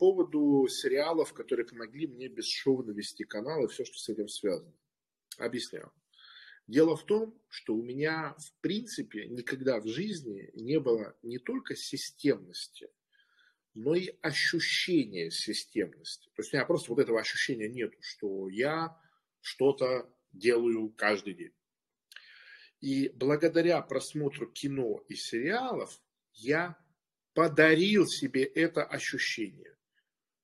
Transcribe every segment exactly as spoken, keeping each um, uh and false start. поводу сериалов, которые помогли мне бесшовно вести канал и все, что с этим связано. Объясняю. Дело в том, что у меня, в принципе, никогда в жизни не было не только системности, но и ощущения системности. То есть у меня просто вот этого ощущения нет, что я что-то делаю каждый день. И благодаря просмотру кино и сериалов я подарил себе это ощущение.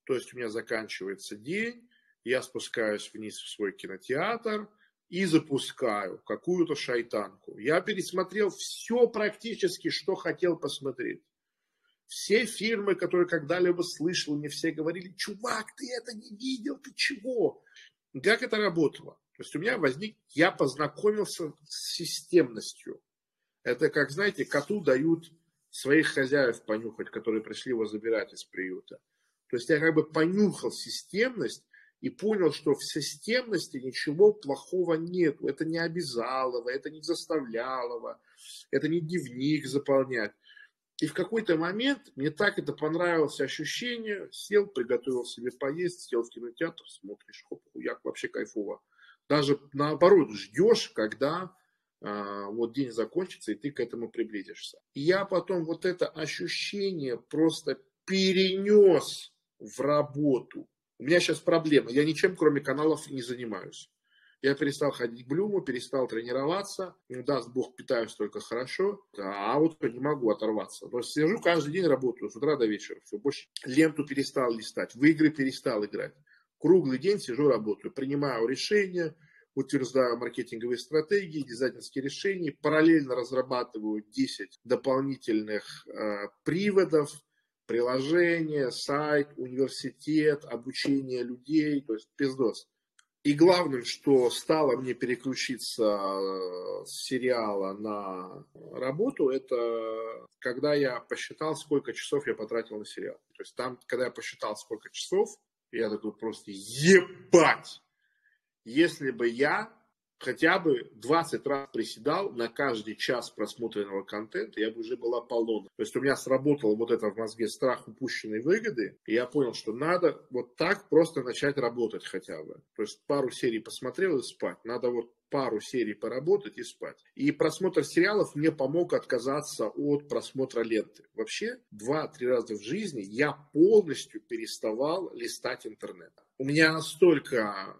То есть у меня заканчивается день, я спускаюсь вниз в свой кинотеатр и запускаю какую-то шайтанку. Я пересмотрел все практически, что хотел посмотреть. Все фильмы, которые когда-либо слышал, мне все говорили: чувак, ты это не видел, ты чего? Как это работало? То есть у меня возник, я познакомился с системностью. Это как, знаете, коту дают своих хозяев понюхать, которые пришли его забирать из приюта. То есть я как бы понюхал системность и понял, что в системности ничего плохого нету. Это не обязалово, это не заставлялово, это не дневник заполнять. И в какой-то момент мне так это понравилось ощущение. Сел, приготовил себе поесть, сел в кинотеатр, смотришь, хоп, хуяк, вообще кайфово. Даже наоборот, ждешь, когда а, вот день закончится, и ты к этому приблизишься. И я потом вот это ощущение просто перенес в работу. У меня сейчас проблема. Я ничем, кроме каналов, не занимаюсь. Я перестал ходить к Блюму, перестал тренироваться. Ну, даст Бог, питаюсь только хорошо. А вот не могу оторваться. То есть сижу каждый день, работаю с утра до вечера. Все, больше ленту перестал листать, в игры перестал играть. Круглый день сижу, работаю, принимаю решения, утверждаю маркетинговые стратегии, дизайнерские решения, параллельно разрабатываю десять дополнительных э, приводов, приложения, сайт, университет, обучение людей, то есть пиздос. И главное, что стало мне переключиться с сериала на работу, это когда я посчитал, сколько часов я потратил на сериал. То есть там, когда я посчитал, сколько часов, я такой просто: ебать! Если бы я хотя бы двадцать раз приседал на каждый час просмотренного контента, я бы уже был Аполлоном. То есть у меня сработал вот это в мозге страх упущенной выгоды, и я понял, что надо вот так просто начать работать хотя бы. То есть пару серий посмотрел и спать. Надо вот пару серий поработать и спать. И просмотр сериалов мне помог отказаться от просмотра ленты. Вообще, два-три раза в жизни я полностью переставал листать интернет. У меня настолько...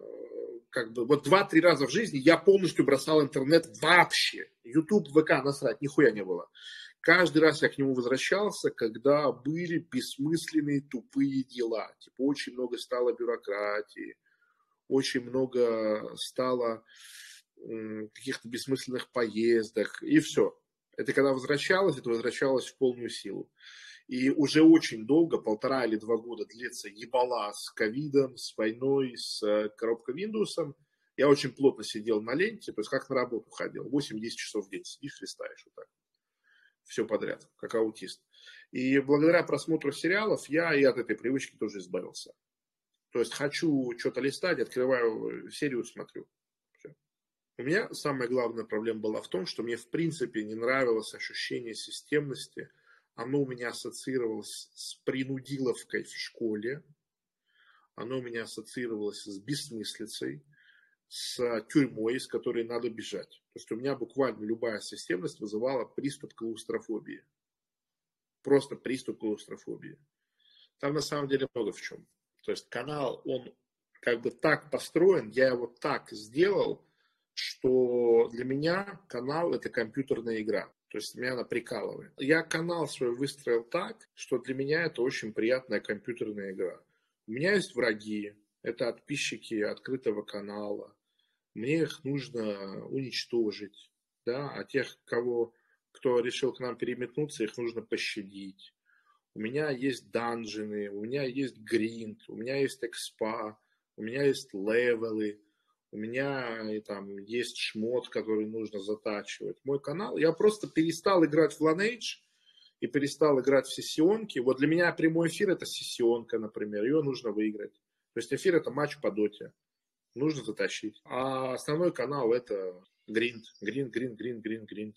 Как бы, вот два-три раза в жизни я полностью бросал интернет вообще. YouTube, ВК, насрать, нихуя не было. Каждый раз я к нему возвращался, когда были бессмысленные тупые дела. Типа очень много стало бюрократии, очень много стало м, каких-то бессмысленных поездок, и все. Это когда возвращалось, это возвращалось в полную силу. И уже очень долго, полтора или два года, длится ебала с ковидом, с войной, с коробкой Windows. Я очень плотно сидел на ленте, то есть как на работу ходил. восемь-десять часов в день сидишь, листаешь вот так. Все подряд, как аутист. И благодаря просмотру сериалов я и от этой привычки тоже избавился. То есть хочу что-то листать, открываю серию, смотрю. Все. У меня самая главная проблема была в том, что мне в принципе не нравилось ощущение системности. Оно у меня ассоциировалось с принудиловкой в школе. Оно у меня ассоциировалось с бессмыслицей, с тюрьмой, из которой надо бежать. Потому что у меня буквально любая системность вызывала приступ клаустрофобии. Просто приступ клаустрофобии. Там на самом деле много в чем. То есть канал, он как бы так построен, я его так сделал, что для меня канал – это компьютерная игра. То есть меня она прикалывает. Я канал свой выстроил так, что для меня это очень приятная компьютерная игра. У меня есть враги, это подписчики открытого канала. Мне их нужно уничтожить. Да? А тех, кого, кто решил к нам переметнуться, их нужно пощадить. У меня есть данжины, у меня есть гринд, у меня есть экспа, у меня есть левелы. У меня и там есть шмот, который нужно затачивать. Мой канал. Я просто перестал играть в Lineage и перестал играть в сессионки. Вот для меня прямой эфир – это сессионка, например. Ее нужно выиграть. То есть эфир – это матч по доте. Нужно затащить. А основной канал – это гринд. Гринд, гринд, гринд, гринд, гринд.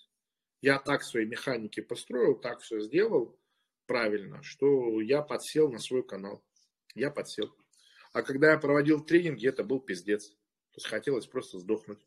Я так свои механики построил, так все сделал правильно, что я подсел на свой канал. я подсел. А когда я проводил тренинги, это был пиздец. То есть хотелось просто сдохнуть.